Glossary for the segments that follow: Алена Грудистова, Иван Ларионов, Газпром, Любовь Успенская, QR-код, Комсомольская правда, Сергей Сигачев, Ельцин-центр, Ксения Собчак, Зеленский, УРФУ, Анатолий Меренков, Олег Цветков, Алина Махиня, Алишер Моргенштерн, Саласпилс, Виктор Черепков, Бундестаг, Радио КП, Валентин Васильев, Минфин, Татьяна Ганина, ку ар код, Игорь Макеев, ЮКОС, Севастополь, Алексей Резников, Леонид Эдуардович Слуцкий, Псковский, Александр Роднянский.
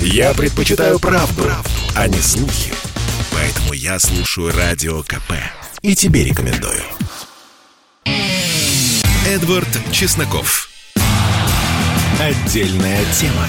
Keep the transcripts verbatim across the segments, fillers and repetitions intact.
Я предпочитаю правду, правду, а не слухи. Поэтому я слушаю Радио КП. И тебе рекомендую. Эдвард Чесноков. Отдельная тема.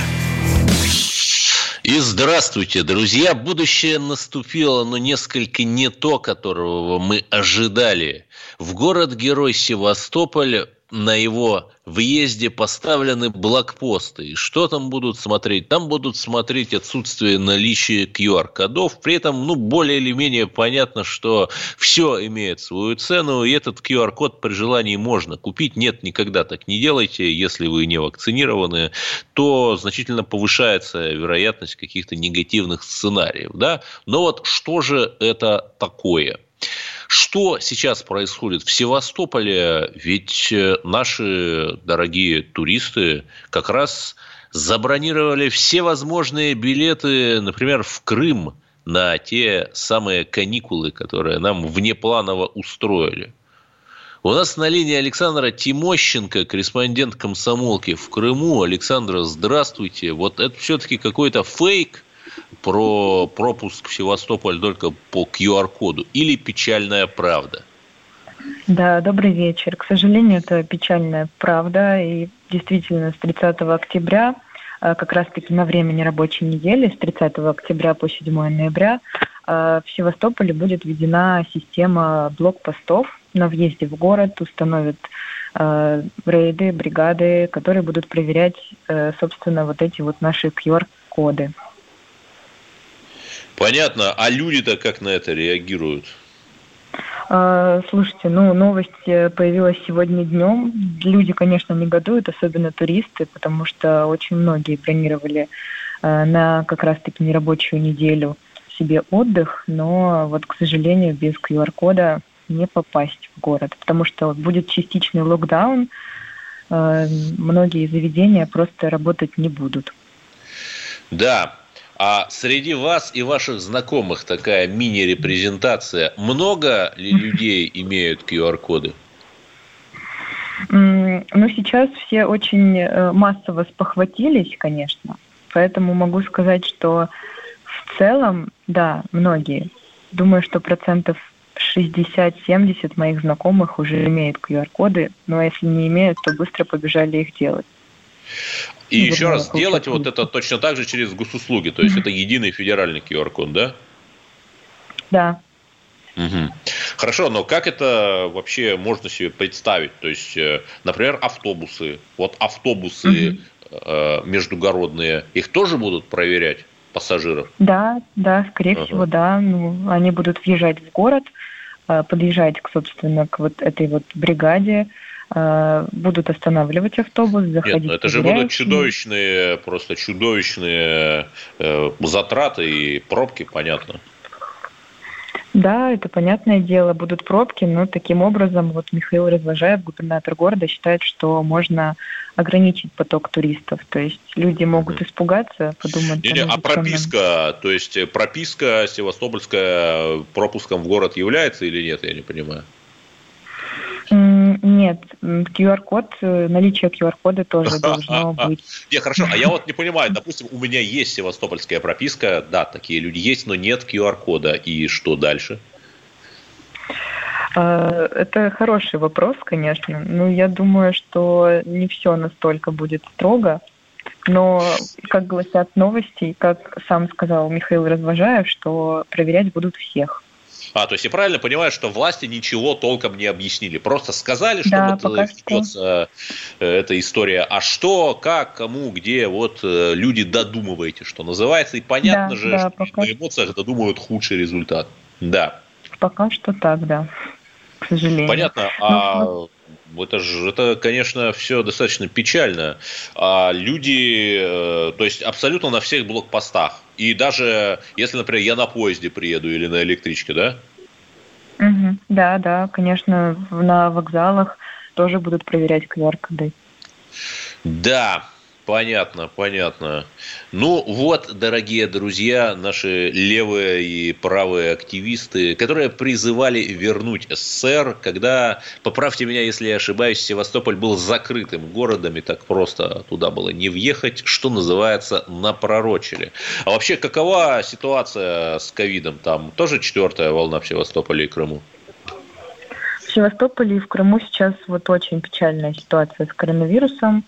И здравствуйте, друзья. Будущее наступило, но несколько не то, которого мы ожидали. В город-герой Севастополь на его въезде поставлены блокпосты. И что там будут смотреть? Там будут смотреть отсутствие наличия ку ар кодов. При этом, ну, более или менее понятно, что все имеет свою цену, и этот ку ар код при желании можно купить. Нет, никогда так не делайте. Если вы не вакцинированы, то значительно повышается вероятность каких-то негативных сценариев. Да? Но вот что же это такое? Что сейчас происходит в Севастополе? Ведь наши дорогие туристы как раз забронировали все возможные билеты, например, в Крым на те самые каникулы, которые нам внепланово устроили. У нас на линии Александра Тимощенко, корреспондент комсомолки в Крыму. Александра, здравствуйте. Вот это все-таки какой-то фейк про пропуск в Севастополь только по ку ар коду или печальная правда? Да, добрый вечер. К сожалению, это печальная правда. И действительно, с тридцатого октября, как раз-таки на время нерабочей недели, с тридцатого октября по седьмого ноября, в Севастополе будет введена система блокпостов. На въезде в город установят рейды, бригады, которые будут проверять, собственно, вот эти вот наши ку ар коды. Понятно. А люди-то как на это реагируют? Слушайте, ну, новость появилась сегодня днем. Люди, конечно, негодуют, особенно туристы, потому что очень многие бронировали на как раз-таки нерабочую неделю себе отдых, но вот, к сожалению, без ку ар кода не попасть в город, потому что будет частичный локдаун, многие заведения просто работать не будут. Да. А среди вас и ваших знакомых такая мини-репрезентация. Много ли людей имеют ку ар коды? Ну, сейчас все очень массово спохватились, конечно. Поэтому могу сказать, что в целом, да, многие. Думаю, что процентов шестьдесят-семьдесят моих знакомых уже имеют ку ар коды. Но если не имеют, то быстро побежали их делать. И ну, еще да, раз, делать вот это точно так же через госуслуги, то есть это единый федеральный ку ар код, да? Да. Угу. Хорошо, но как это вообще можно себе представить? То есть, например, автобусы, вот автобусы угу. э, междугородные, их тоже будут проверять пассажиров? Да, да, скорее ага. всего, да. Ну, они будут въезжать в город, подъезжать, собственно, к вот этой вот бригаде. Будут останавливать автобус, заходить. Нет, ну это же будут чудовищные, просто чудовищные э, затраты и пробки, понятно. Да, это понятное дело, будут пробки, но таким образом вот Михаил Развожаев, губернатор города, считает, что можно ограничить поток туристов, то есть люди могут испугаться, подумать. Не, не, а прописка, то есть прописка севастопольская пропуском в город является или нет, я не понимаю. Нет, ку ар код, наличие ку ар кода тоже должно быть. Не, хорошо, а я вот не понимаю, допустим, у меня есть севастопольская прописка, да, такие люди есть, но нет ку ар кода, и что дальше? Это хороший вопрос, конечно, но я думаю, что не все настолько будет строго, но, как гласят новости, как сам сказал Михаил Развожаев, что проверять будут всех. А, то есть я правильно понимаю, что власти ничего толком не объяснили. Просто сказали, что да, вот ведется что. эта история. А что, как, кому, где, вот люди додумываете, что называется. И понятно да, же, да, что на эмоциях что. додумывают худший результат. Да. Пока что так, да. К сожалению. Понятно. А ну, это же, это, конечно, все достаточно печально. А люди, то есть абсолютно на всех блокпостах. И даже если, например, я на поезде приеду или на электричке, да? Угу. Да, да, конечно, на вокзалах тоже будут проверять ку ар коды. Да. Понятно, понятно. Ну вот, дорогие друзья, наши левые и правые активисты, которые призывали вернуть СССР, когда, поправьте меня, если я ошибаюсь, Севастополь был закрытым городом, и так просто туда было не въехать, что называется, напророчили. А вообще, какова ситуация с ковидом? Там тоже четвертая волна в Севастополе и Крыму? В Севастополе и в Крыму сейчас вот очень печальная ситуация с коронавирусом.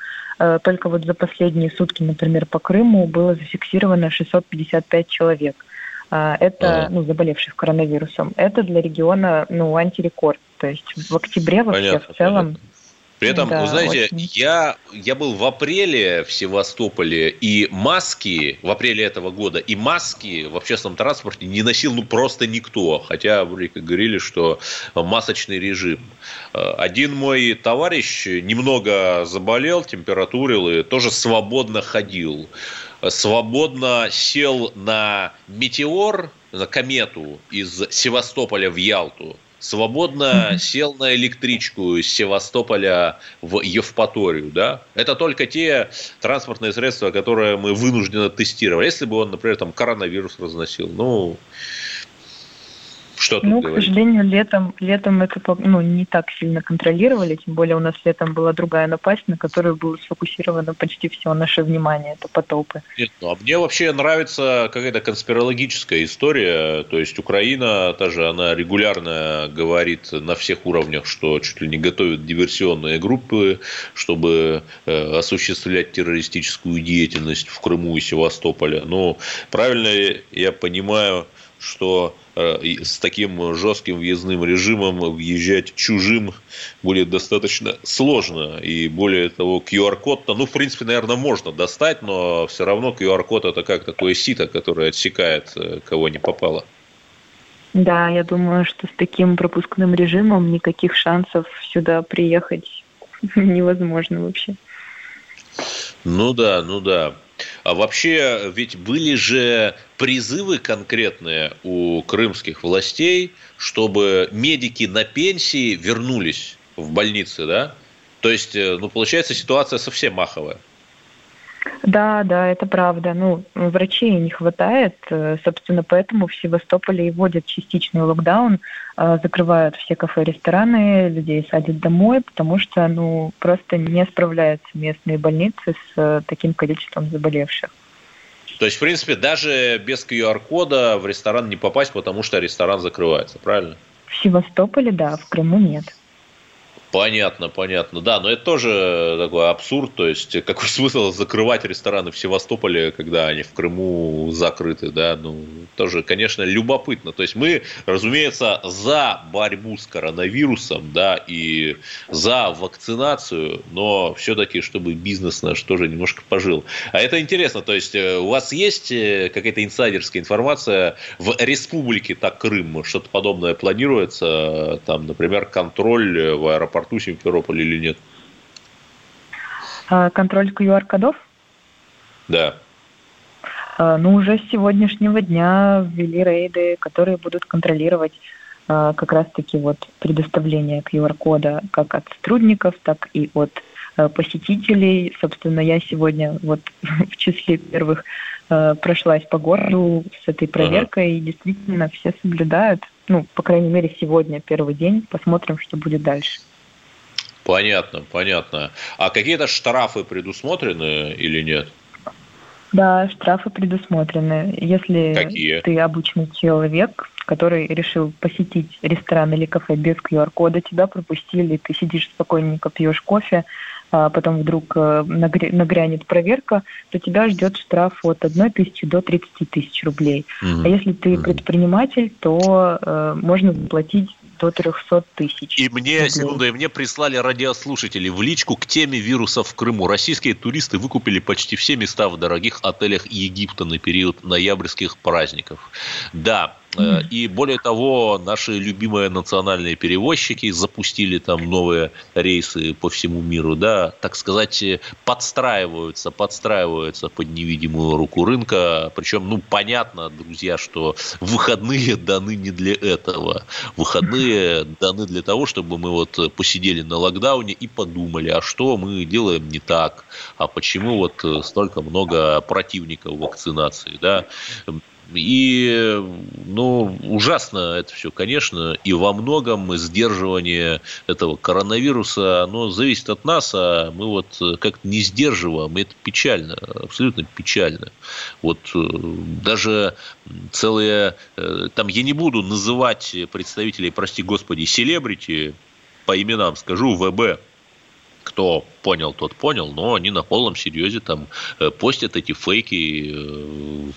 Только вот за последние сутки, например, по Крыму было зафиксировано шестьсот пятьдесят пять человек. Это, ну, заболевших коронавирусом. Это для региона, ну, антирекорд. То есть в октябре вообще понятно, в целом... Понятно. При этом, да, вы знаете, я, я был в апреле в Севастополе, и маски, в апреле этого года, и маски в общественном транспорте не носил ну просто никто. Хотя говорили, что масочный режим. Один мой товарищ немного заболел, температурил и тоже свободно ходил. Свободно сел на метеор, на комету из Севастополя в Ялту. Свободно сел на электричку из Севастополя в Евпаторию, да? Это только те транспортные средства, которые мы вынуждены тестировать. Если бы он, например, там коронавирус разносил, ну, что тут ну, говорить? Ну, к сожалению, летом, летом это ну, не так сильно контролировали, тем более у нас летом была другая напасть, на которую было сфокусировано почти все наше внимание, это потопы. Нет, ну, а мне вообще нравится какая-то конспирологическая история, то есть Украина, та же, она регулярно говорит на всех уровнях, что чуть ли не готовят диверсионные группы, чтобы э, осуществлять террористическую деятельность в Крыму и Севастополе. Ну, правильно я понимаю, что с таким жестким въездным режимом въезжать чужим будет достаточно сложно. И более того, ку ар-код-то, ну, в принципе, наверное, можно достать, но все равно ку ар-код – это как такое сито, которое отсекает, кого не попало. Да, я думаю, что с таким пропускным режимом никаких шансов сюда приехать невозможно вообще. Ну да, ну да. А вообще, ведь были же призывы конкретные у крымских властей, чтобы медики на пенсии вернулись в больницы, да? То есть, ну, получается, ситуация совсем аховая. Да, да, это правда. Ну, врачей не хватает. Собственно, поэтому в Севастополе и вводят частичный локдаун, закрывают все кафе, рестораны, людей садят домой, потому что, ну, просто не справляются местные больницы с таким количеством заболевших. То есть, в принципе, даже без ку ар-кода в ресторан не попасть, потому что ресторан закрывается, правильно? В Севастополе, да, в Крыму нет. Понятно, понятно. Да, но это тоже такой абсурд. То есть, какой смысл закрывать рестораны в Севастополе, когда они в Крыму закрыты, да? Ну, тоже, конечно, любопытно. То есть, мы, разумеется, за борьбу с коронавирусом, да, и за вакцинацию, но все-таки, чтобы бизнес наш тоже немножко пожил. А это интересно. То есть, у вас есть какая-то инсайдерская информация в республике, так, Крым, что-то подобное планируется? Там, например, контроль в аэропорту порту Симферополь или нет? Контроль ку ар-кодов? Да. Ну, уже с сегодняшнего дня ввели рейды, которые будут контролировать как раз-таки вот предоставление ку ар-кода как от сотрудников, так и от посетителей. Собственно, я сегодня вот в числе первых прошлась по городу с этой проверкой, ага. И действительно все соблюдают. Ну, по крайней мере, сегодня первый день. Посмотрим, что будет дальше. Понятно, понятно. А какие-то штрафы предусмотрены или нет? Да, штрафы предусмотрены. Если Какие? Ты обычный человек, который решил посетить ресторан или кафе без ку ар-кода, тебя пропустили, ты сидишь спокойненько, пьешь кофе, а потом вдруг нагрянет проверка, то тебя ждет штраф от одной тысячи до тридцати тысяч рублей. Угу. А если ты предприниматель, то э, можно заплатить до трехсот тысяч. И мне, секунду, и мне прислали радиослушатели в личку к теме вирусов в Крыму. Российские туристы выкупили почти все места в дорогих отелях Египта на период ноябрьских праздников. Да, И более того, наши любимые национальные перевозчики запустили там новые рейсы по всему миру, да, так сказать, подстраиваются, подстраиваются под невидимую руку рынка. Причем, ну, понятно, друзья, что выходные даны не для этого. Выходные даны для того, чтобы мы вот посидели на локдауне и подумали, а что мы делаем не так, а почему вот столько много противников вакцинации, да. И, ну, ужасно это все, конечно, и во многом сдерживание этого коронавируса, оно зависит от нас, а мы вот как-то не сдерживаем, и это печально, абсолютно печально. Вот даже целые, там я не буду называть представителей, прости господи, селебрити, по именам скажу, ВБ. Кто понял, тот понял, но они на полном серьезе там постят эти фейки,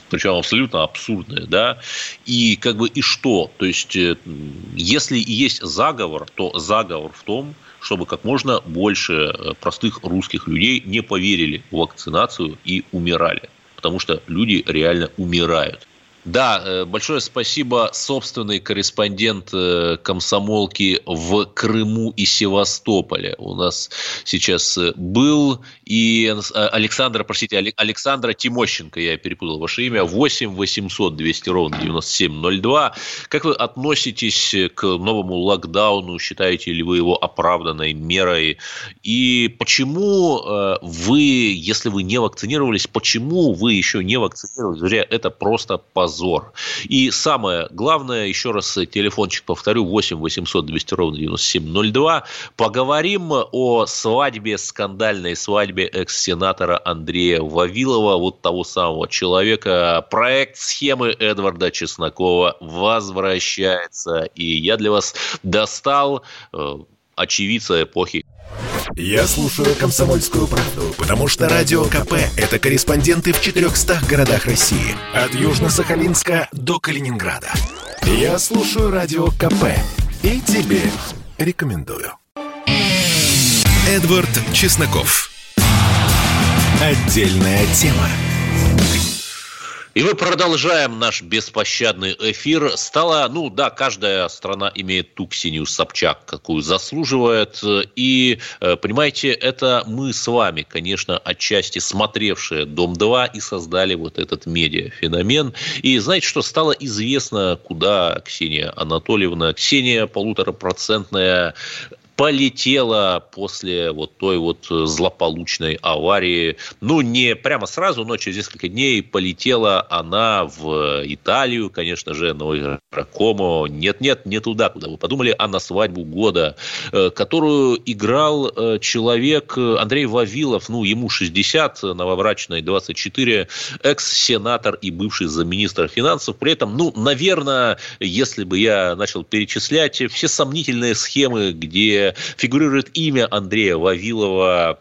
причем абсолютно абсурдные, да, и как бы и что, то есть, если и есть заговор, то заговор в том, чтобы как можно больше простых русских людей не поверили в вакцинацию и умирали, потому что люди реально умирают. Да, большое спасибо собственный корреспондент комсомолки в Крыму и Севастополе. У нас сейчас был и Александра, простите, Александра Тимощенко, я перепутал ваше имя, восемь восемьсот двести ровно девяносто семь ноль два. Как вы относитесь к новому локдауну? Считаете ли вы его оправданной мерой? И почему вы, если вы не вакцинировались, почему вы еще не вакцинировались? Друзья, это просто позор. Позор. И самое главное, еще раз телефончик повторю, восемь восемьсот двести ровно девяносто семь ноль два. Поговорим о свадьбе, скандальной свадьбе экс-сенатора Андрея Вавилова, вот того самого человека. Проект схемы Эдварда Чеснокова возвращается. И я для вас достал э, очевидца эпохи. Я слушаю «Комсомольскую правду», потому что «Радио КП» — это корреспонденты в четырехстах городах России. От Южно-Сахалинска до Калининграда. Я слушаю «Радио КП» и тебе рекомендую. Эдвард Чесноков. Отдельная тема. И мы продолжаем наш беспощадный эфир. Стало, ну да, каждая страна имеет ту Ксению Собчак, какую заслуживает. И, понимаете, это мы с вами, конечно, отчасти смотревшие «Дом-два» и создали вот этот медиафеномен. И знаете, что стало известно, куда Ксения Анатольевна, Ксения полуторапроцентная, полетела после вот той вот злополучной аварии. Ну, не прямо сразу, но через несколько дней полетела она в Италию, конечно же, на озеро Комо. Нет-нет, не туда, куда вы подумали, а на свадьбу года, которую играл человек Андрей Вавилов, ну, ему шестьдесят, новобрачный двадцать четыре, экс-сенатор и бывший замминистра финансов. При этом, ну, наверное, если бы я начал перечислять все сомнительные схемы, где фигурирует имя Андрея Вавилова,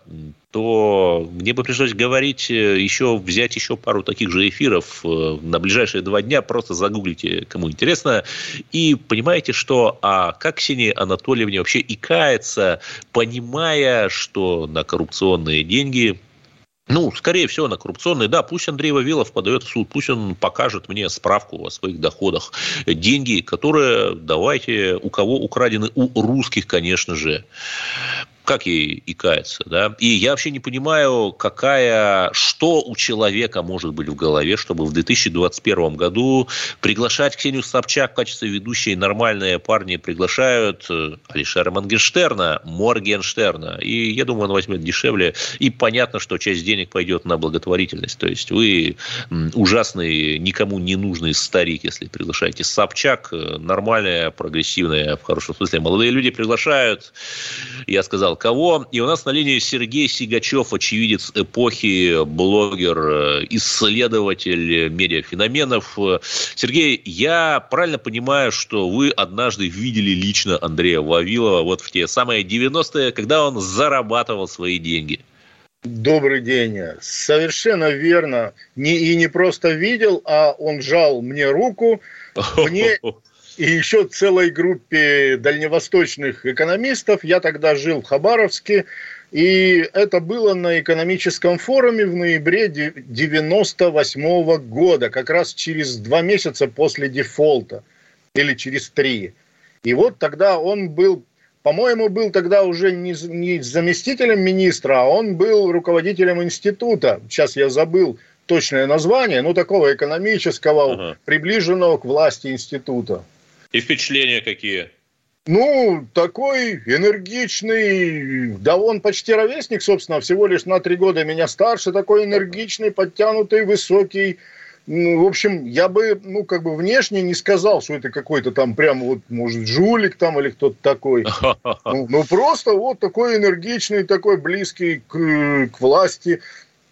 то мне бы пришлось говорить, еще взять еще пару таких же эфиров на ближайшие два дня. Просто загуглите, кому интересно. И понимаете, что а как Ксения Анатольевна вообще икается, понимая, что на коррупционные деньги... Ну, скорее всего, на коррупционный, да, пусть Андрей Вавилов подает в суд, пусть он покажет мне справку о своих доходах. Деньги, которые, давайте, у кого украдены, у русских, конечно же. Как ей икается, да? И я вообще не понимаю, какая, что у человека может быть в голове, чтобы в две тысячи двадцать первом году приглашать Ксению Собчак в качестве ведущей. Нормальные парни приглашают Алишера Моргенштерна, Моргенштерна. И я думаю, он возьмет дешевле. И понятно, что часть денег пойдет на благотворительность. То есть вы ужасный, никому не нужный старик, если приглашаете Собчак. Нормальные, прогрессивные, в хорошем смысле, молодые люди приглашают. Я сказал, кого. И у нас на линии Сергей Сигачев, очевидец эпохи, блогер, исследователь медиафеноменов. Сергей, я правильно понимаю, что вы однажды видели лично Андрея Вавилова вот в те самые девяностые, когда он зарабатывал свои деньги? Добрый день. Совершенно верно. Не, и не просто видел, а он жал мне руку. Мне... И еще целой группе дальневосточных экономистов. Я тогда жил в Хабаровске. И это было на экономическом форуме в ноябре девяносто восьмого года, как раз через два месяца после дефолта, или через три. И вот тогда он был, по-моему, был тогда уже не, не заместителем министра, а он был руководителем института, сейчас я забыл точное название, но такого экономического, ага. приближенного к власти института. И впечатления какие? Ну, такой энергичный, да он почти ровесник, собственно, всего лишь на три года меня старше, такой энергичный, подтянутый, высокий. Ну, в общем, я бы, ну, как бы внешне не сказал, что это какой-то там прям вот, может, жулик там или кто-то такой. Ну, ну просто вот такой энергичный, такой близкий к, к власти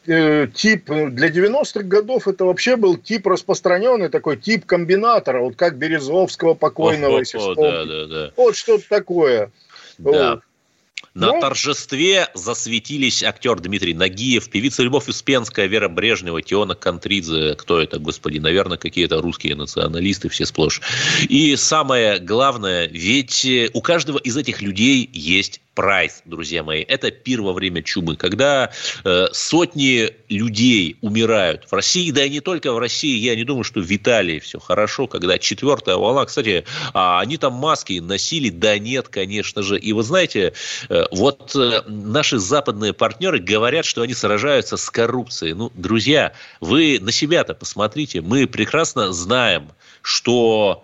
э, тип. Для девяностых годов это вообще был тип распространенный, такой тип комбинатора, вот как Березовского покойного, о, если о, вспомнить. Да, да, да. Вот что-то такое. Да. Вот. На ну, торжестве засветились актер Дмитрий Нагиев, певица Любовь Успенская, Вера Брежнева, Теона Контридзе. Кто это, господи? Наверное, какие-то русские националисты все сплошь. И самое главное, ведь у каждого из этих людей есть прайс, друзья мои. Это пир во время чумы, когда э, сотни людей умирают в России, да и не только в России. Я не думаю, что в Италии все хорошо, когда четвертая волна. Кстати, а они там маски носили? Да нет, конечно же. И вы знаете, э, вот э, наши западные партнеры говорят, что они сражаются с коррупцией. Ну, друзья, вы на себя-то посмотрите. Мы прекрасно знаем, что...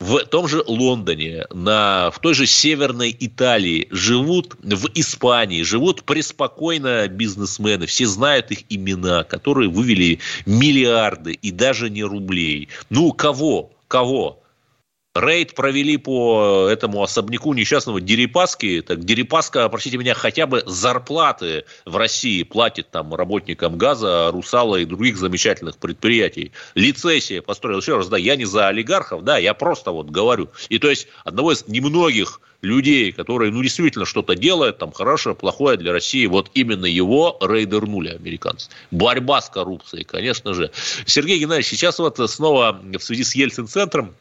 В том же Лондоне, на, в той же Северной Италии живут, в Испании живут преспокойно бизнесмены. Все знают их имена, которые вывели миллиарды и даже не рублей. Ну, кого? Кого? Рейд провели по этому особняку несчастного Дерипаски. Так Дерипаска, простите меня, хотя бы зарплаты в России платит там работникам газа, Русала и других замечательных предприятий. Лицессия построила. Еще раз, да, я не за олигархов, да, я просто вот говорю. И то есть одного из немногих людей, которые, ну, действительно что-то делают, там, хорошее, плохое для России, вот именно его рейдернули американцы. Борьба с коррупцией, конечно же. Сергей Геннадьевич, сейчас вот снова в связи с Ельцин-центром,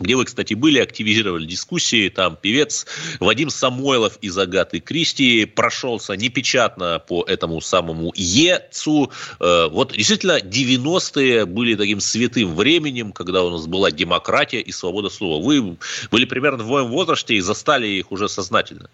где вы, кстати, были, активизировали дискуссии. Там певец Вадим Самойлов из «Агаты Кристи» прошелся непечатно по этому самому ЕЦУ. Вот действительно девяностые были таким святым временем, когда у нас была демократия и свобода слова. Вы были примерно в моем возрасте и застали их уже сознательно.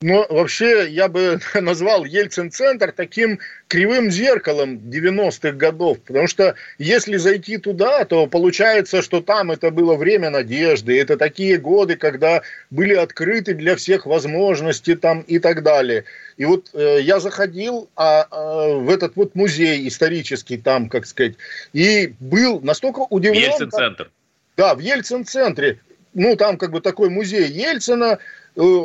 Ну, вообще, я бы назвал Ельцин-центр таким кривым зеркалом девяностых годов, потому что если зайти туда, то получается, что там это было время надежды, это такие годы, когда были открыты для всех возможности там и так далее. И вот э, я заходил а, а, в этот вот музей исторический там, как сказать, и был настолько удивлен... Ельцин-центр. Да, в Ельцин-центре. Ну, там как бы такой музей Ельцина,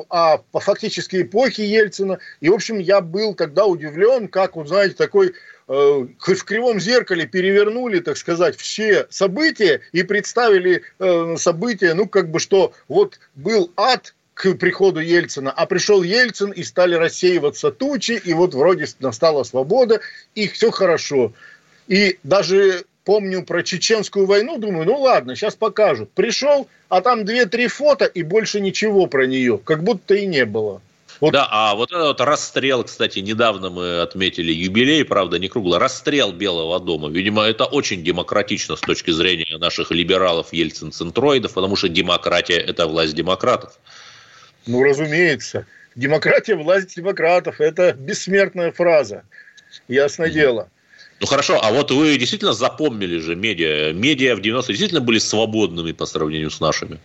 а по фактически эпохе Ельцина. И, в общем, я был тогда удивлен, как, вот знаете, такой э, в кривом зеркале перевернули, так сказать, все события и представили э, события, ну, как бы, что вот был ад к приходу Ельцина, а пришел Ельцин, и стали рассеиваться тучи, и вот вроде настала свобода, и все хорошо. И даже... Помню про Чеченскую войну, думаю, ну ладно, сейчас покажут. Пришел, а там две-три фото и больше ничего про нее, как будто и не было. Вот. Да, а вот этот вот расстрел, кстати, недавно мы отметили юбилей, правда, не круглый, расстрел Белого дома. Видимо, это очень демократично с точки зрения наших либералов, ельцин-центроидов, потому что демократия – это власть демократов. Ну, разумеется. Демократия – власть демократов. Это бессмертная фраза. Ясное mm-hmm. дело. Ну хорошо, а вот вы действительно запомнили же медиа. Медиа в девяностые действительно были свободными по сравнению с нашими.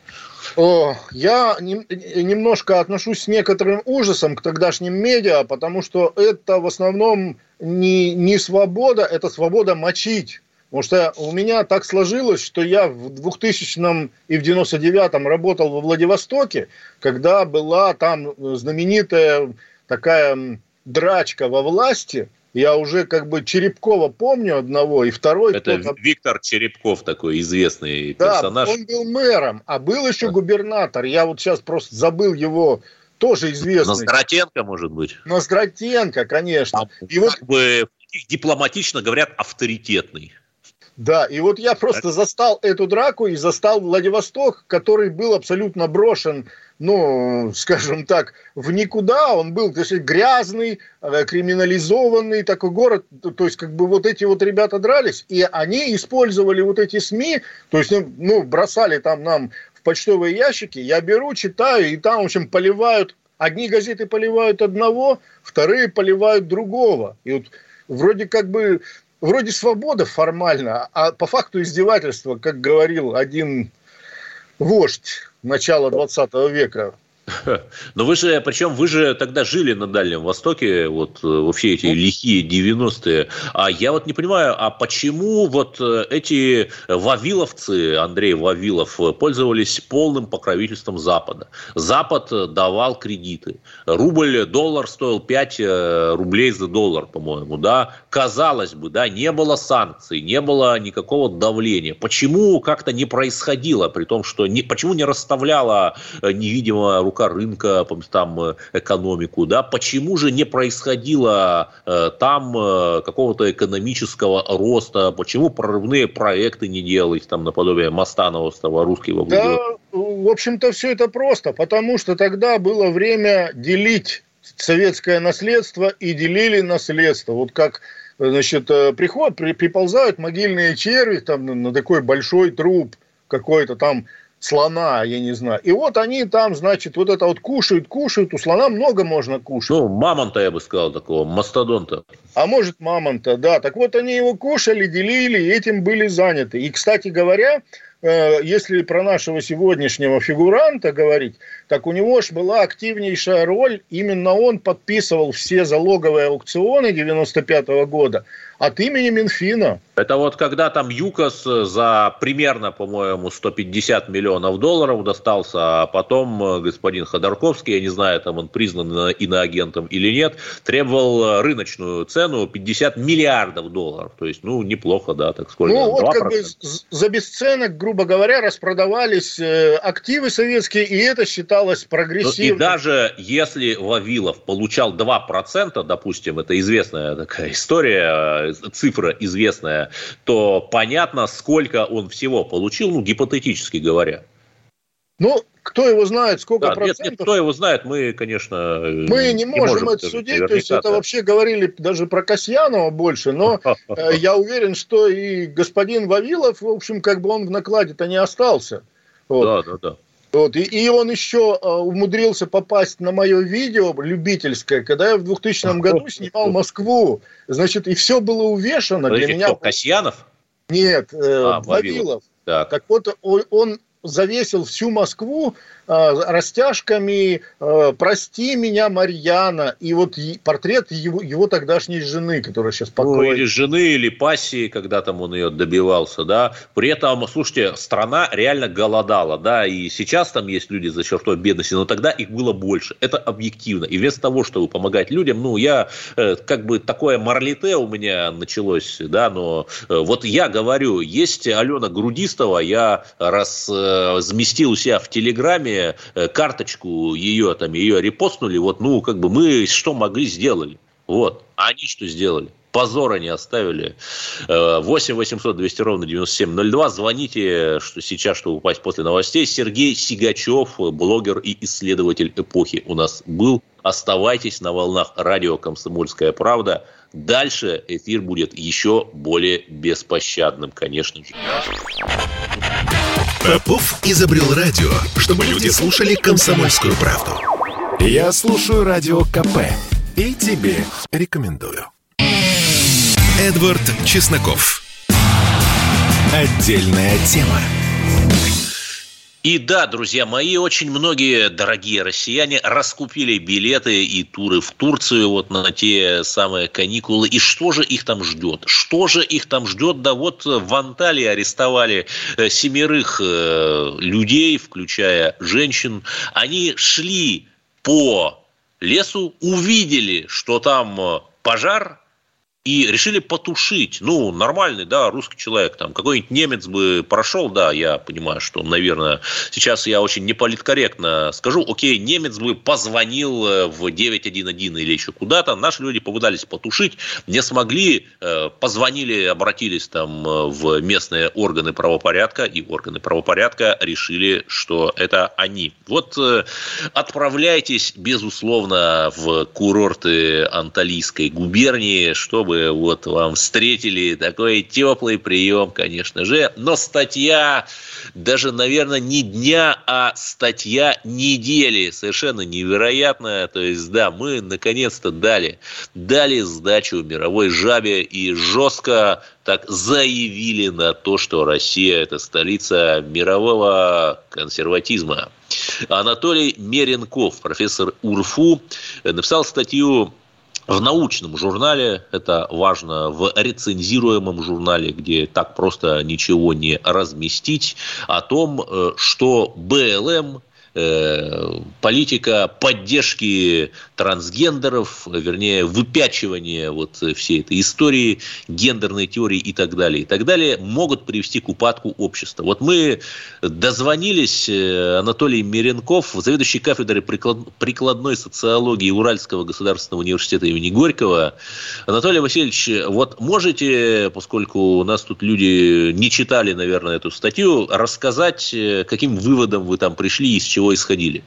О, я не, немножко отношусь с некоторым ужасом к тогдашним медиа, потому что это в основном не, не свобода, это свобода мочить. Потому что у меня так сложилось, что я в двухтысячном и в девяносто девятом работал во Владивостоке, когда была там знаменитая такая драчка во власти. Я уже как бы Черепкова помню одного, и второй... Это кто-то... Виктор Черепков такой известный да, персонаж. Да, он был мэром, а был еще губернатор. Я вот сейчас просто забыл его, тоже известный. Наздратенко, может быть? Наздратенко, конечно. А, и как вот... бы дипломатично говорят, авторитетный. Да, и вот я просто застал эту драку и застал Владивосток, который был абсолютно брошен, ну, скажем так, в никуда. Он был, то есть, грязный, криминализованный такой город. То есть, как бы вот эти вот ребята дрались, и они использовали вот эти СМИ, то есть, ну, бросали там нам в почтовые ящики. Я беру, читаю, и там, в общем, поливают. Одни газеты поливают одного, вторые поливают другого. И вот вроде как бы... Вроде свобода формально, а по факту издевательства, как говорил один вождь начала двадцатого века. Но вы же, причем вы же тогда жили на Дальнем Востоке, вот во все эти лихие девяностые. А я вот не понимаю, а почему вот эти вавиловцы, Андрей Вавилов, пользовались полным покровительством Запада? Запад давал кредиты. Рубль, доллар стоил пять рублей за доллар, по-моему, да? Казалось бы, да, не было санкций, не было никакого давления. Почему как-то не происходило, при том, что... Не, почему не расставляла невидимая рука рынка, там, экономику, да, почему же не происходило э, там э, какого-то экономического роста, почему прорывные проекты не делались, там, наподобие моста на острова Русский? Да, в общем-то, все это просто, потому что тогда было время делить советское наследство, и делили наследство, вот как... Значит, приход, при, приползают могильные черви там, на такой большой труп какой-то там слона, я не знаю. И вот они там, значит, вот это вот кушают, кушают. У слона много можно кушать. Ну, мамонта, я бы сказал, такого, мастодонта. А может, мамонта, да. Так вот, они его кушали, делили, и этим были заняты. И, кстати говоря, если про нашего сегодняшнего фигуранта говорить, так у него ж была активнейшая роль. Именно он подписывал все залоговые аукционы девяносто пятого года от имени Минфина. Это вот когда там ЮКОС за примерно, по-моему, сто пятьдесят миллионов долларов достался, а потом господин Ходорковский, я не знаю, там он признан иноагентом или нет, требовал рыночную цену пятьдесят миллиардов долларов. То есть, ну, неплохо, да, так сколько? Ну, вот как бы за бесценок, грубо Грубо говоря, распродавались активы советские, и это считалось прогрессивным. И даже если Вавилов получал два процента, допустим, это известная такая история, цифра известная, то понятно, сколько он всего получил, ну, гипотетически говоря. Ну, кто его знает, сколько да, процентов... Нет, нет, кто его знает, мы, конечно... Мы не, не можем, можем это судить, то есть это да. Вообще говорили даже про Касьянова больше, но я уверен, что и господин Вавилов, в общем, как бы он в накладе-то не остался. Вот. Да, да, да. Вот. И, и он еще умудрился попасть на мое видео любительское, когда я в двухтысячном году снимал Москву, значит, и все было увешано. Подожди, для меня... Кто, Касьянов? Нет, а, Вавилов. Вавилов. Так. Так вот, он... завесил всю Москву э, растяжками э, «Прости меня, Марьяна», и вот е- портрет его, его тогдашней жены, которая сейчас покоится. Ну, или жены, или пассии, когда там он ее добивался, да. При этом, слушайте, страна реально голодала, да, и сейчас там есть люди за чертой бедности, но тогда их было больше. Это объективно. И вместо того, чтобы помогать людям, ну, я, э, как бы, такое марлите у меня началось, да, но э, вот я говорю, есть Алена Грудистова, я раз... заместил у себя в Телеграме карточку ее, там ее репостнули, вот, ну, как бы мы что могли сделали, вот, а они что сделали? Позора не оставили. восемь восемьсот двести ровно девяносто семь ноль два. Звоните что сейчас, чтобы попасть после новостей. Сергей Сигачев, блогер и исследователь эпохи, у нас был. Оставайтесь на волнах радио «Комсомольская правда». Дальше эфир будет еще более беспощадным, конечно же. Попов изобрел радио, чтобы люди слушали «Комсомольскую правду». Я слушаю радио КП и тебе рекомендую. Эдвард Чесноков. Отдельная тема. И да, друзья мои, очень многие дорогие россияне раскупили билеты и туры в Турцию вот на те самые каникулы. И что же их там ждет? Что же их там ждет? Да вот в Анталии арестовали семерых людей, включая женщин. Они шли по лесу, увидели, что там пожар, и решили потушить. Ну, нормальный, да, русский человек, там, какой-нибудь немец бы прошел, да, я понимаю, что, наверное, сейчас я очень неполиткорректно скажу, окей, немец бы позвонил в девять один один или еще куда-то, наши люди попытались потушить, не смогли, позвонили, обратились там в местные органы правопорядка, и органы правопорядка решили, что это они. Вот отправляйтесь, безусловно, в курорты Анталийской губернии, чтобы вот вам встретили такой теплый прием, конечно же. Но статья даже, наверное, не дня, а статья недели. Совершенно невероятная. То есть, да, мы наконец-то дали, дали сдачу мировой жабе и жестко так заявили на то, что Россия – это столица мирового консерватизма. Анатолий Меренков, профессор УРФУ, написал статью в научном журнале, это важно, в рецензируемом журнале, где так просто ничего не разместить, о том, что БЛМ, политика поддержки трансгендеров, вернее, выпячивание вот всей этой истории, гендерной теории и так далее, и так далее, могут привести к упадку общества. Вот мы дозвонились, Анатолий Меренков, заведующий кафедрой прикладной социологии Уральского государственного университета имени Горького. Анатолий Васильевич, вот можете, поскольку у нас тут люди не читали, наверное, эту статью, рассказать, каким выводом вы там пришли и из чего исходили?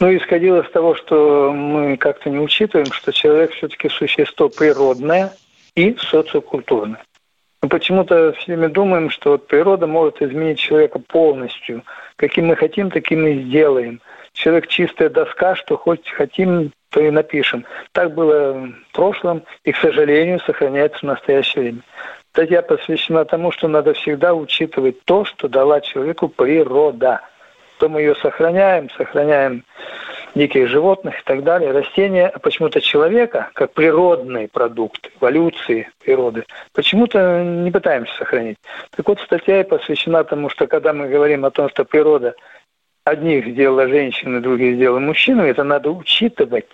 Ну, исходило из того, что мы как-то не учитываем, что человек все-таки существо природное и социокультурное. Мы почему-то все время думаем, что вот природа может изменить человека полностью. Каким мы хотим, таким и сделаем. Человек чистая доска, что хоть хотим, то и напишем. Так было в прошлом и, к сожалению, сохраняется в настоящее время. Статья посвящена тому, что надо всегда учитывать то, что дала человеку природа. То мы ее сохраняем, сохраняем диких животных и так далее, растения, а почему-то человека, как природный продукт эволюции природы, почему-то не пытаемся сохранить. Так вот, статья и посвящена тому, что когда мы говорим о том, что природа одних сделала женщину, других сделала мужчину, это надо учитывать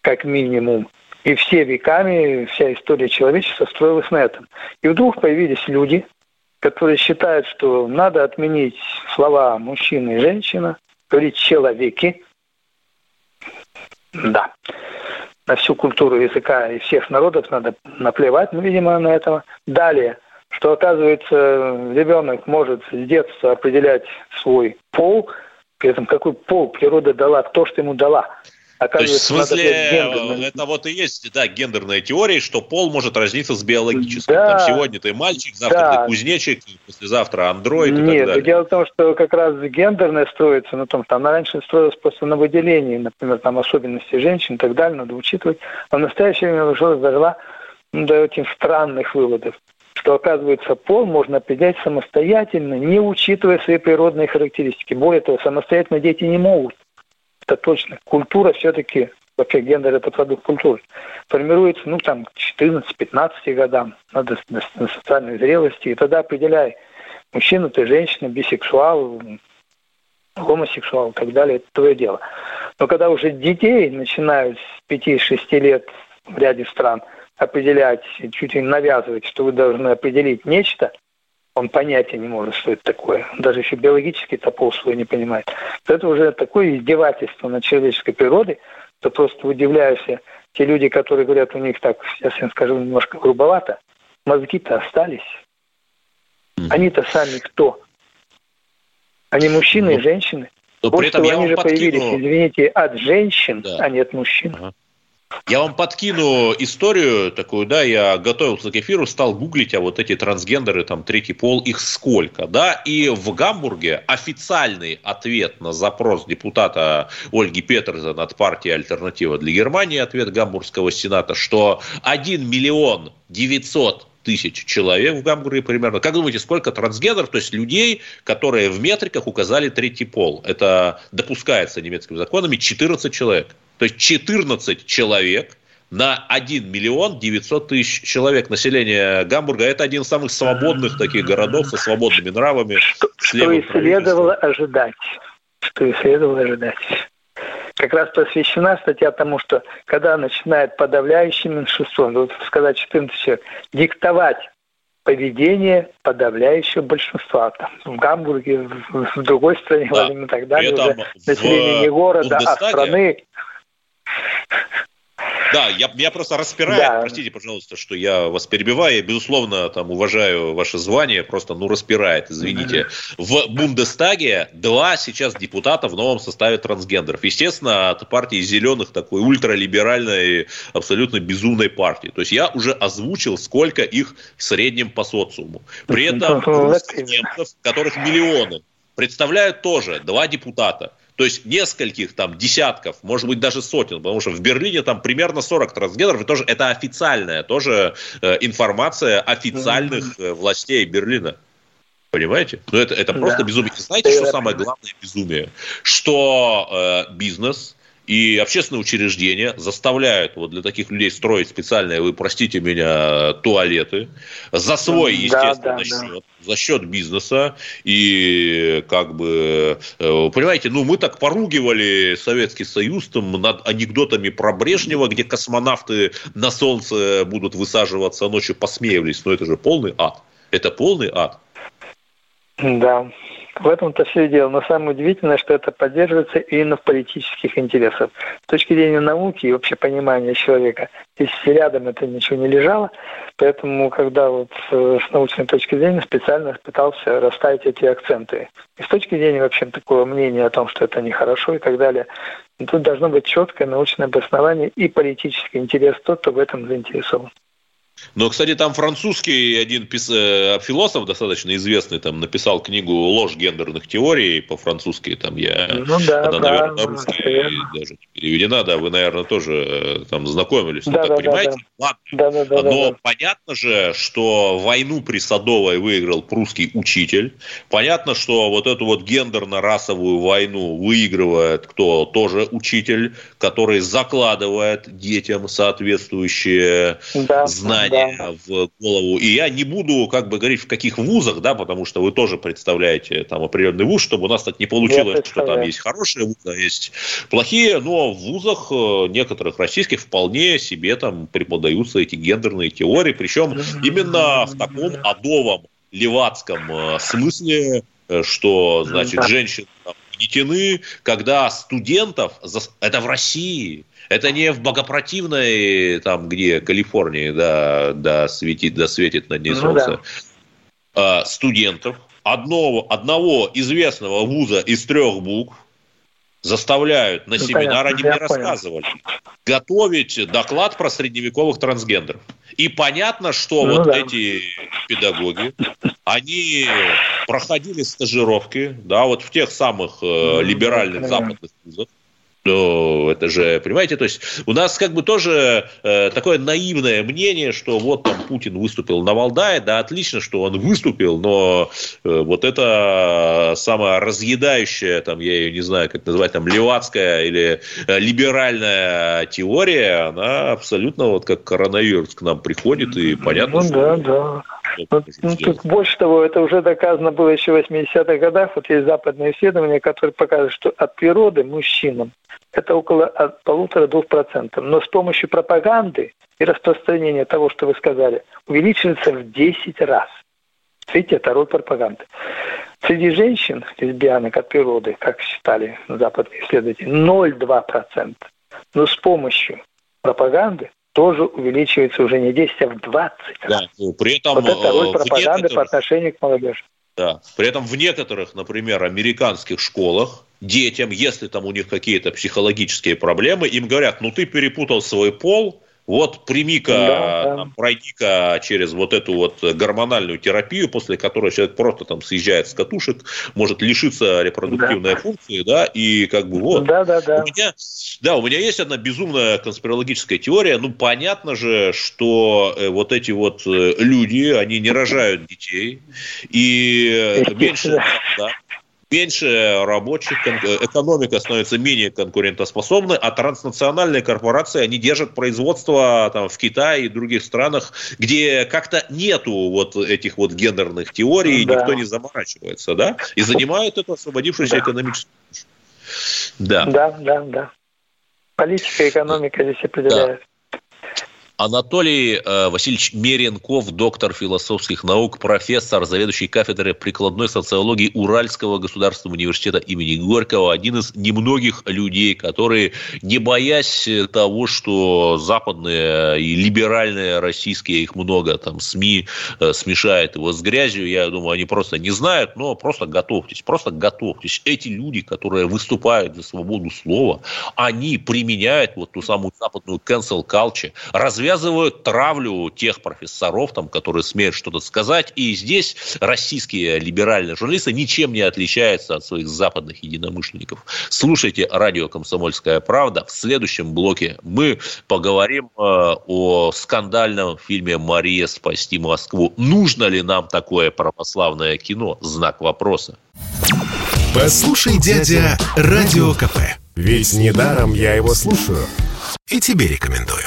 как минимум. И все веками, вся история человечества строилась на этом. И вдруг появились люди, которые считают, что надо отменить слова «мужчина» и «женщина», говорить «человеки». Да. На всю культуру языка и всех народов надо наплевать, ну, видимо, на этого. Далее, что, оказывается, ребенок может с детства определять свой пол, при этом какой пол природа дала, то, что ему дала. То есть, в смысле, это вот и есть, да, гендерная теория, что пол может разниться с биологическим. Да, там, сегодня ты мальчик, завтра да. ты кузнечик, послезавтра андроид и так далее. Нет, дело в том, что как раз гендерная строится на том, что она раньше строилась просто на выделении, например, там особенности женщин и так далее, надо учитывать. А в настоящее время уже дошла до очень странных выводов, что, оказывается, пол можно определять самостоятельно, не учитывая свои природные характеристики. Более того, самостоятельно дети не могут. Это точно. Культура все-таки, вообще гендер – это продукт культуры, формируется, ну, там, к четырнадцати-пятнадцати годам, надо на социальной зрелости, и тогда определяй, мужчина ты, женщина, бисексуал, гомосексуал и так далее, это твое дело. Но когда уже детей начинают с пяти-шести лет в ряде стран определять, чуть ли не навязывать, что вы должны определить нечто, он понятия не может, что это такое. Он даже еще биологически топол свой не понимает. Это уже такое издевательство над человеческой природой, что просто удивляешься. Те люди, которые говорят, у них так, сейчас я скажу немножко грубовато, мозги-то остались. Они-то сами кто? Они мужчины ну, и женщины. При этом я они же подкину... появились, извините, от женщин, да. а не от мужчин. Ага. Я вам подкину историю такую, да, я готовился к эфиру, стал гуглить, а вот эти трансгендеры, там, третий пол, их сколько, да, и в Гамбурге официальный ответ на запрос депутата Ольги Петерсон от партии «Альтернатива для Германии», ответ Гамбургского сената, что один миллион девятьсот тысяч человек в Гамбурге примерно. Как думаете, сколько трансгендеров, то есть людей, которые в метриках указали третий пол? Это допускается немецкими законами четырнадцать человек. То есть четырнадцать человек на один миллион девятьсот тысяч человек. Население Гамбурга – это один из самых свободных таких городов со свободными нравами. Что, что и следовало ожидать. Что и следовало ожидать. как раз посвящена статья тому, что когда начинает подавляющее меньшинство, вот сказать четырнадцать человек, диктовать поведение подавляющего большинства. Там, в Гамбурге, в, в другой стране, да. и так далее. Уже население в... не города, а страны. Да, я, я просто распираю, да. простите, пожалуйста, что я вас перебиваю, я, безусловно, там, уважаю ваше звание, просто, ну, распирает, извините. В Бундестаге два сейчас депутата в новом составе трансгендеров. Естественно, от партии «Зеленых», такой ультралиберальной, абсолютно безумной партии. То есть, я уже озвучил, сколько их в среднем по социуму. При этом немцев, которых миллионы, представляют тоже два депутата. То есть, нескольких там десятков, может быть, даже сотен, потому что в Берлине там примерно сорок трансгендеров, и тоже это официальная тоже э, информация официальных э, властей Берлина. Понимаете? Ну, это, это просто да. безумие. И знаете, что самое главное безумие? Что э, бизнес и общественные учреждения заставляют вот для таких людей строить специальные, вы простите меня, туалеты за свой, естественно, да, да, счет, да. за счет бизнеса. И как бы, понимаете, ну мы так поругивали Советский Союз там, над анекдотами про Брежнева, где космонавты на солнце будут высаживаться ночью, посмеивались. Но это же полный ад. Это полный ад. Да. В этом-то все и дело. Но самое удивительное, что это поддерживается именно в политических интересах. С точки зрения науки и вообще понимания человека, если рядом это ничего не лежало, поэтому, когда вот с научной точки зрения специально пытался расставить эти акценты. И с точки зрения, в общем, такого мнения о том, что это нехорошо и так далее, тут должно быть четкое научное обоснование и политический интерес тот, кто в этом заинтересован. Но, кстати, там французский один пис... философ достаточно известный там написал книгу «Ложь гендерных теорий» по-французски. Там я... ну, да, Она, да, наверное, на русский даже не переведена. Да, вы, наверное, тоже там знакомились. Да, ну, да, так, да, понимаете? Да. Ладно. Да, да, да, Но да. понятно же, что войну при Садовой выиграл прусский учитель. Понятно, что вот эту вот гендерно-расовую войну выигрывает кто? Тоже учитель, который закладывает детям соответствующие да. знания. Да. в голову. И я не буду как бы говорить, в каких вузах, да, потому что вы тоже представляете там определенный вуз, чтобы у нас так не получилось, я что там есть хорошие вузы, а есть плохие, но в вузах некоторых российских вполне себе там преподаются эти гендерные теории, причем именно в таком адовом левацком смысле, что, значит, да. женщины там гнетены, когда студентов, это в России, это не в богопротивной, там, где Калифорнии, да, да, светит, да светит над ней солнце, ну, да. студентов одного, одного известного вуза из трех букв заставляют на ну, семинар, они мне рассказывали, готовить доклад про средневековых трансгендеров. И понятно, что ну, вот да. эти педагоги, они проходили стажировки, да, вот в тех самых э, либеральных ну, западных вузах. Ну, это же, понимаете, то есть у нас как бы тоже э, такое наивное мнение, что вот там Путин выступил на Валдае, да, отлично, что он выступил, но э, вот это самая разъедающая, там, я ее не знаю, как назвать, там, левацкая или э, либеральная теория, она абсолютно вот как коронавирус к нам приходит, и понятно, ну, что... Да, да. Ну, ну, тут больше того, это уже доказано было еще в восьмидесятых годах. Вот есть западные исследования, которые показывают, что от природы мужчинам это около от полутора-двух процентов. Но с помощью пропаганды и распространения того, что вы сказали, увеличивается в десять раз. Видите, это роль пропаганды. Среди женщин, лесбиянок от природы, как считали западные исследователи, ноль целых две десятых процента. Но с помощью пропаганды тоже увеличивается уже не десять, а в двадцать. Да, ну, при этом, вот это роль пропаганды по отношению к молодежи. Да, при этом в некоторых, например, американских школах детям, если там у них какие-то психологические проблемы, им говорят, ну ты перепутал свой пол, вот прими-ка, да, да. Там, пройди-ка через вот эту вот гормональную терапию, после которой человек просто там съезжает с катушек, может лишиться репродуктивной да. функции, да, и как бы вот. Да, да, да. У меня, да, у меня есть одна безумная конспирологическая теория, ну, понятно же, что вот эти вот люди, они не рожают детей, и меньше... Да. Меньше рабочих, экономика становится менее конкурентоспособной, а транснациональные корпорации, они держат производство там, в Китае и других странах, где как-то нету вот этих вот гендерных теорий, да. никто не заморачивается, да, и занимают эту освободившуюся да. экономическую. Да. да, да, да. Политика, экономика здесь определяет. Да. Анатолий э, Васильевич Меренков, доктор философских наук, профессор, заведующий кафедрой прикладной социологии Уральского государственного университета имени Горького, один из немногих людей, которые, не боясь того, что западные и либеральные российские, их много, там, СМИ э, смешает его с грязью, я думаю, они просто не знают, но просто готовьтесь, просто готовьтесь. Эти люди, которые выступают за свободу слова, они применяют вот ту самую западную cancel culture, развивают связывают травлю тех профессоров, там, которые смеют что-то сказать. И здесь российские либеральные журналисты ничем не отличаются от своих западных единомышленников. Слушайте радио «Комсомольская правда». В следующем блоке мы поговорим о скандальном фильме «Мария спасти Москву». Нужно ли нам такое православное кино? Знак вопроса. Послушай, дядя, радио КП. Ведь недаром я его слушаю. И тебе рекомендую.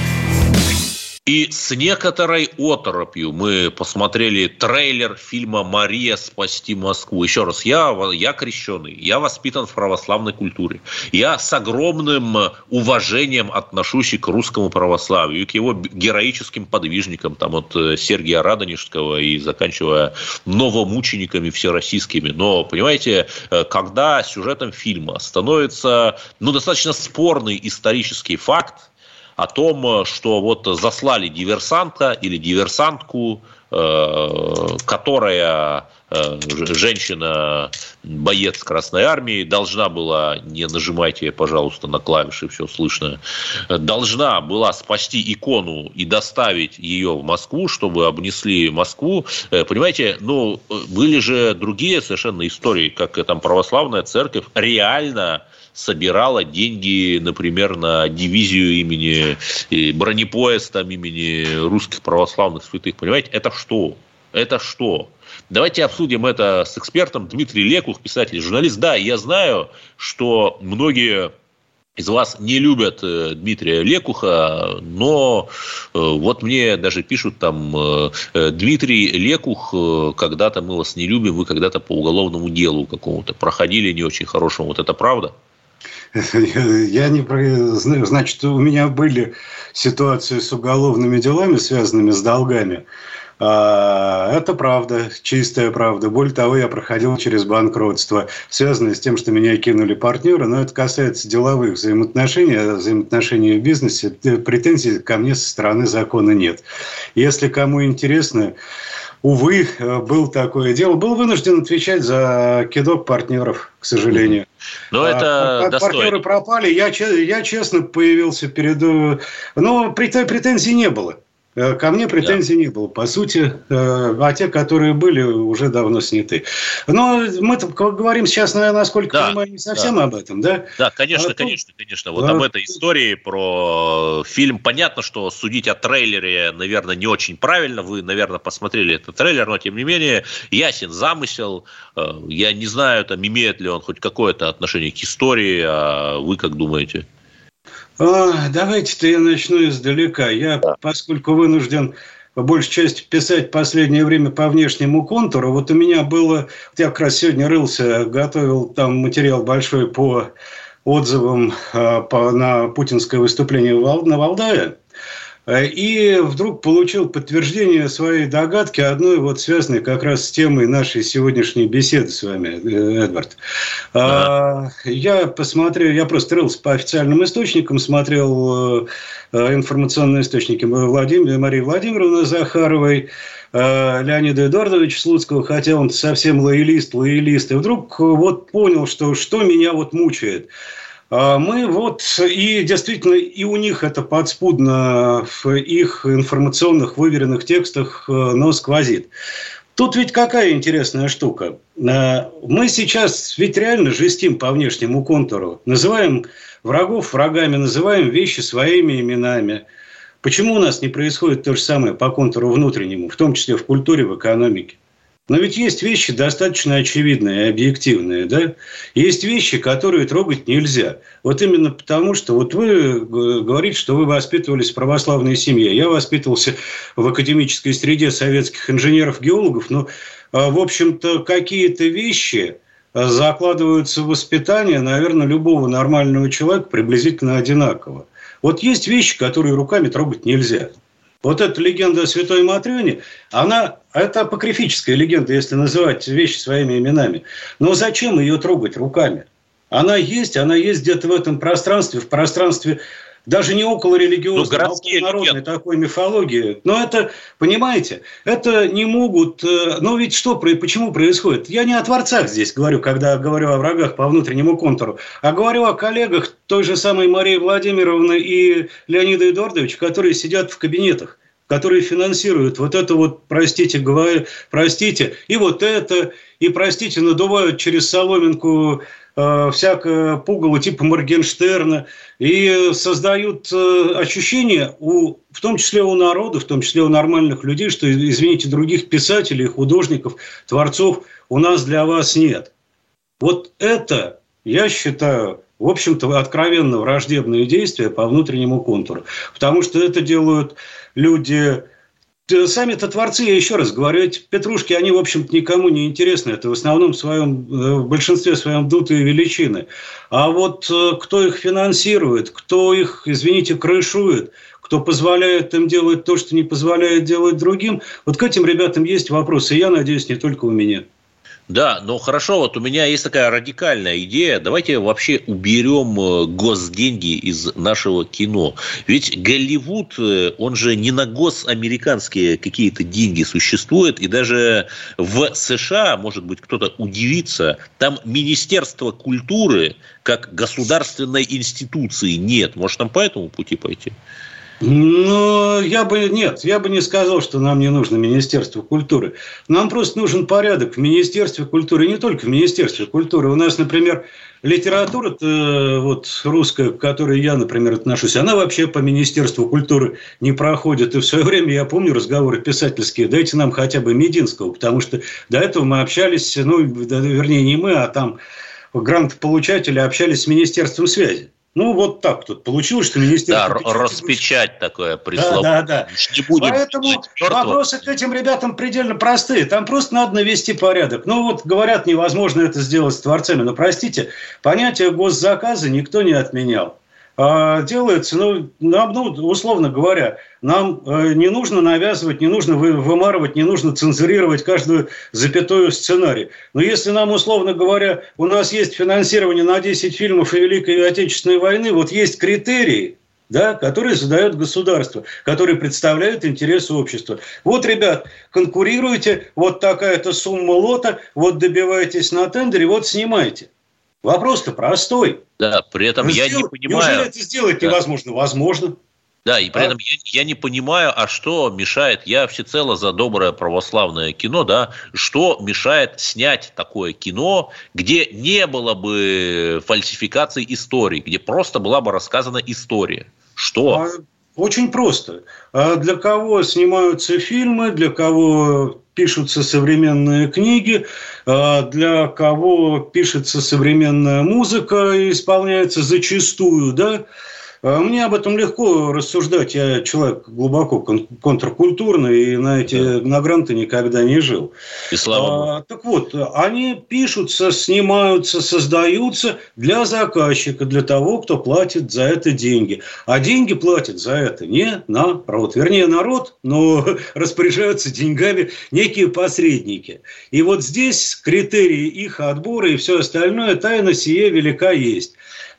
И с некоторой оторопью мы посмотрели трейлер фильма «Мария спасти Москву». Еще раз, я, я крещеный, я воспитан в православной культуре. Я с огромным уважением отношусь к русскому православию, и к его героическим подвижникам, там от Сергия Радонежского и заканчивая новомучениками всероссийскими. Но, понимаете, когда сюжетом фильма становится ну, достаточно спорный исторический факт, о том, что вот заслали диверсанта или диверсантку, которая женщина, боец Красной Армии, должна была, не нажимайте, пожалуйста, на клавиши, все слышно, должна была спасти икону и доставить ее в Москву, чтобы обнесли Москву. Понимаете, ну, были же другие совершенно истории, как там православная церковь реально собирала деньги, например, на дивизию имени, бронепоезд там, имени русских православных святых. Понимаете, это что? Это что? Давайте обсудим это с экспертом. Дмитрий Лекух, писатель, журналист. Да, я знаю, что многие из вас не любят Дмитрия Лекуха, но вот мне даже пишут там: Дмитрий Лекух, когда-то мы вас не любим, вы когда-то по уголовному делу какому-то проходили не очень хорошему. Вот это правда? Я не знаю. Значит, у меня были ситуации с уголовными делами, связанными с долгами. Это правда, чистая правда. Более того, я проходил через банкротство, связанное с тем, что меня кинули партнеры. Но это касается деловых взаимоотношений, взаимоотношений в бизнесе. Претензий ко мне со стороны закона нет. Если кому интересно, увы, было такое дело. Был вынужден отвечать за кидок партнеров, к сожалению. Но это а, партнеры пропали. Я, я честно появился перед... Но претензий не было. Ко мне претензий не было, по сути, а те, которые были, уже давно сняты. Но мы говорим сейчас, наверное, насколько да, понимаю, не совсем да. об этом, да? Да, конечно, а, конечно, конечно. Вот а... об этой истории про фильм. Понятно, что судить о трейлере, наверное, не очень правильно. Вы, наверное, посмотрели этот трейлер, но, тем не менее, ясен замысел. Я не знаю, там, имеет ли он хоть какое-то отношение к истории, а вы как думаете? Давайте-то я начну издалека. Я, поскольку вынужден по большей части писать последнее время по внешнему контуру, вот у меня было... Я как раз сегодня рылся, готовил там материал большой по отзывам по, на путинское выступление на Валдае. И вдруг получил подтверждение своей догадки, одной вот связанной как раз с темой нашей сегодняшней беседы с вами, Эдвард. Да. Я посмотрел, я просто рылся по официальным источникам, смотрел информационные источники Владимир, Марии Владимировны Захаровой, Леонида Эдуардовича Слуцкого, хотя он совсем лоялист, лоялист. И вдруг вот понял, что, что меня вот мучает. Мы вот, и действительно, и у них это подспудно в их информационных выверенных текстах, но сквозит. Тут ведь какая интересная штука. Мы сейчас ведь реально жестим по внешнему контуру. Называем врагов врагами, называем вещи своими именами. Почему у нас не происходит то же самое по контуру внутреннему, в том числе в культуре, в экономике? Но ведь есть вещи достаточно очевидные и объективные, да? Есть вещи, которые трогать нельзя. Вот именно потому, что вот вы говорите, что вы воспитывались в православной семье. Я воспитывался в академической среде советских инженеров-геологов. Но, в общем-то, какие-то вещи закладываются в воспитание, наверное, любого нормального человека приблизительно одинаково. Вот есть вещи, которые руками трогать нельзя. Вот эта легенда о Святой Матрёне, она, это апокрифическая легенда, если называть вещи своими именами. Но зачем ее трогать руками? Она есть, она есть где-то в этом пространстве, в пространстве даже не около религиозной, а около народной такой мифологии. Но это, понимаете, это не могут... Ну ведь что, почему происходит? Я не о творцах здесь говорю, когда говорю о врагах по внутреннему контуру, а говорю о коллегах той же самой Марии Владимировны и Леонида Эдуардовича, которые сидят в кабинетах, которые финансируют вот это вот, простите, говорю, простите, и вот это, и, простите, надувают через соломинку всякое пугало типа Моргенштерна, и создают ощущение, у, в том числе у народа, в том числе у нормальных людей, что, извините, других писателей, художников, творцов у нас для вас нет. Вот это, я считаю, в общем-то, откровенно враждебные действия по внутреннему контуру. Потому что это делают люди... Сами-то творцы, я еще раз говорю, эти петрушки, они, в общем-то, никому не интересны. Это в основном в, своем, в большинстве своем дутые величины. А вот кто их финансирует, кто их, извините, крышует, кто позволяет им делать то, что не позволяет делать другим, вот к этим ребятам есть вопросы. Я надеюсь, не только у меня. Да, ну хорошо, вот у меня есть такая радикальная идея. Давайте вообще уберем госденьги из нашего кино. Ведь Голливуд, он же не на госамериканские какие-то деньги существует. И даже в США, может быть, кто-то удивится, там Министерство культуры как государственной институции нет. Может, там по этому пути пойти? Но я бы нет, я бы не сказал, что нам не нужно Министерство культуры. Нам просто нужен порядок в Министерстве культуры, и не только в Министерстве культуры. У нас, например, литература вот, русская, к которой я, например, отношусь, она вообще по Министерству культуры не проходит. И в свое время, я помню разговоры писательские, дайте нам хотя бы Мединского, потому что до этого мы общались, ну, вернее, не мы, а там грантополучатели общались с Министерством связи. Ну, вот так тут получилось, что министерство... Да, печати, распечать такое прислало. Да, да, да. Не будем. Поэтому вопросы к этим ребятам предельно простые. Там просто надо навести порядок. Ну, вот говорят, невозможно это сделать с творцами. Но, простите, понятие госзаказа никто не отменял. А, делается, ну, нам, ну, условно говоря, нам э, не нужно навязывать, не нужно вы, вымарывать, не нужно цензурировать каждую запятую в сценарии. Но если нам, условно говоря, у нас есть финансирование на десять фильмов и Великой Отечественной войны, вот есть критерии, да, которые задает государство, которые представляют интересы общества. Вот, ребят, конкурируйте, вот такая-то сумма лота, вот добивайтесь на тендере, вот снимайте. Вопрос-то простой. Да, при этом ну, я сделать, не понимаю... Неужели это сделать да. невозможно? Возможно. Да, и при этом я, я не понимаю, а что мешает, я всецело за доброе православное кино, да, что мешает снять такое кино, где не было бы фальсификации истории, где просто была бы рассказана история? Что? А, очень просто. А для кого снимаются фильмы, для кого... пишутся современные книги, для кого пишется современная музыка и исполняется зачастую, да? Мне об этом легко рассуждать, я человек глубоко кон- контркультурный и на эти да. на гранты никогда не жил. И слава а, так вот, они пишутся, снимаются, создаются для заказчика, для того, кто платит за это деньги. А деньги платят за это не народ. Вернее, народ, но распоряжаются деньгами некие посредники. И вот здесь критерии их отбора и все остальное, тайна сие велика есть.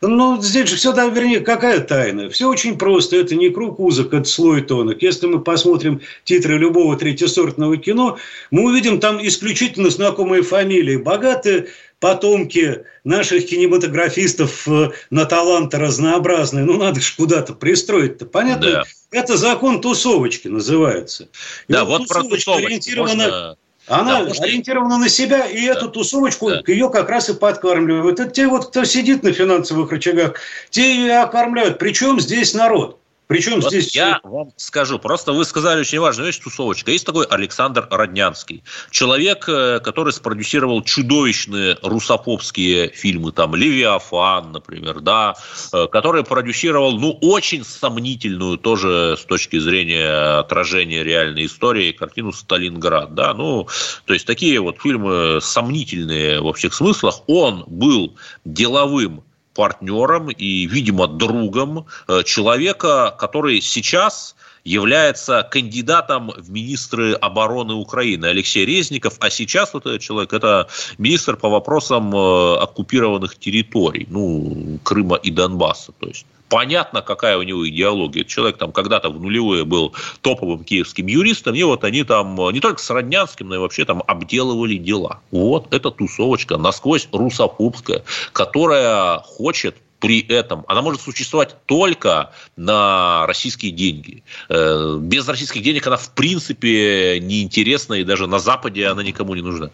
Ну, здесь же все, да, вернее, какая тайна? Все очень просто. Это не круг узок, это слой тонок. Если мы посмотрим титры любого третьесортного кино, мы увидим там исключительно знакомые фамилии. Богатые потомки наших кинематографистов на таланты разнообразные. Ну, надо же куда-то пристроить-то. Понятно? Да. Это закон тусовочки называется. И да, вот, вот про тусовочку ориентирована... можно... Она да, ориентирована на себя, и да, эту тусовочку, да. ее как раз и подкармливают. Это те, вот, кто сидит на финансовых рычагах, те ее и окормляют. Причем здесь народ. Причем вот здесь... Я вам скажу, просто вы сказали очень важную вещь, тусовочка. Есть такой Александр Роднянский. Человек, который спродюсировал чудовищные русофобские фильмы, там, «Левиафан», например, да, который продюсировал, ну, очень сомнительную тоже с точки зрения отражения реальной истории картину «Сталинград», да, ну, то есть такие вот фильмы сомнительные во всех смыслах. Он был деловым партнером и, видимо, другом человека, который сейчас является кандидатом в министры обороны Украины, Алексей Резников, а сейчас вот этот человек – это министр по вопросам оккупированных территорий, ну, Крыма и Донбасса, то есть. Понятно, какая у него идеология. Человек там когда-то в нулевые был топовым киевским юристом, и вот они там не только с Роднянским, но и вообще там обделывали дела. Вот эта тусовочка насквозь русофобская, которая хочет при этом, она может существовать только на российские деньги. Без российских денег она в принципе неинтересна, и даже на Западе она никому не нужна.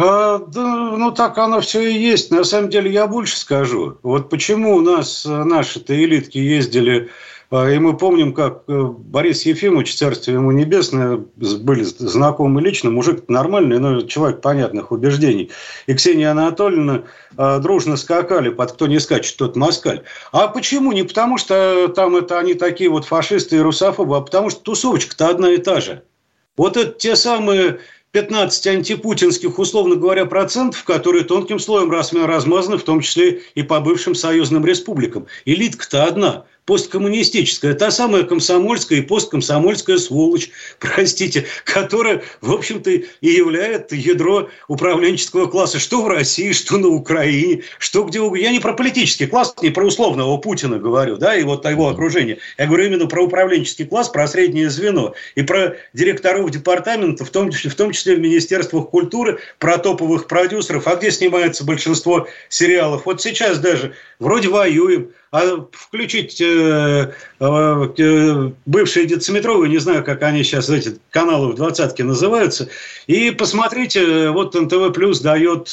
А, да, ну, так оно все и есть. На самом деле, я больше скажу. Вот почему у нас наши-то элитки ездили, и мы помним, как Борис Ефимович, царствие ему небесное, были знакомы лично, мужик нормальный, но человек понятных убеждений. И Ксения Анатольевна дружно скакали под «кто не скачет, тот москаль». А почему? Не потому, что там это они такие вот фашисты и русофобы, а потому, что тусовочка-то одна и та же. Вот это те самые... пятнадцать антипутинских, условно говоря, процентов, которые тонким слоем размазаны, в том числе и по бывшим союзным республикам. Элитка-то одна, посткоммунистическая, та самая комсомольская и посткомсомольская сволочь, простите, которая, в общем-то, и является ядро управленческого класса, что в России, что на Украине, что где угодно. Я не про политический класс, не про условного Путина говорю, да, и вот его окружение. Я говорю именно про управленческий класс, про среднее звено и про директоров департамента, в том числе в том числе в министерствах культуры, про топовых продюсеров, а где снимается большинство сериалов. Вот сейчас даже вроде воюем, а включить э, э, бывшие дециметровые, не знаю, как они сейчас, эти каналы в двадцатке называются, и посмотрите, вот эн тэ вэ Плюс дает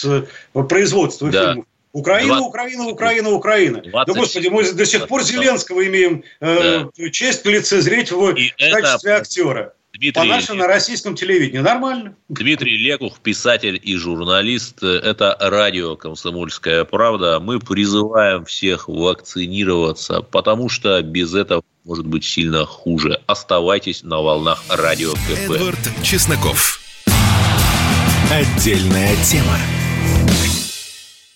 производство да. фильмов. Украина, Украина, Украина, Украина. двадцать Да, господи, мы до сих пор Зеленского имеем э, да. честь лицезреть в и качестве это... актера. Дмитрий, по нашему на российском телевидении нормально. Дмитрий Лекух, писатель и журналист. Это радио «Комсомольская правда». Мы призываем всех вакцинироваться, потому что без этого может быть сильно хуже. Оставайтесь на волнах радио КП. Эдвард Чесноков. Отдельная тема.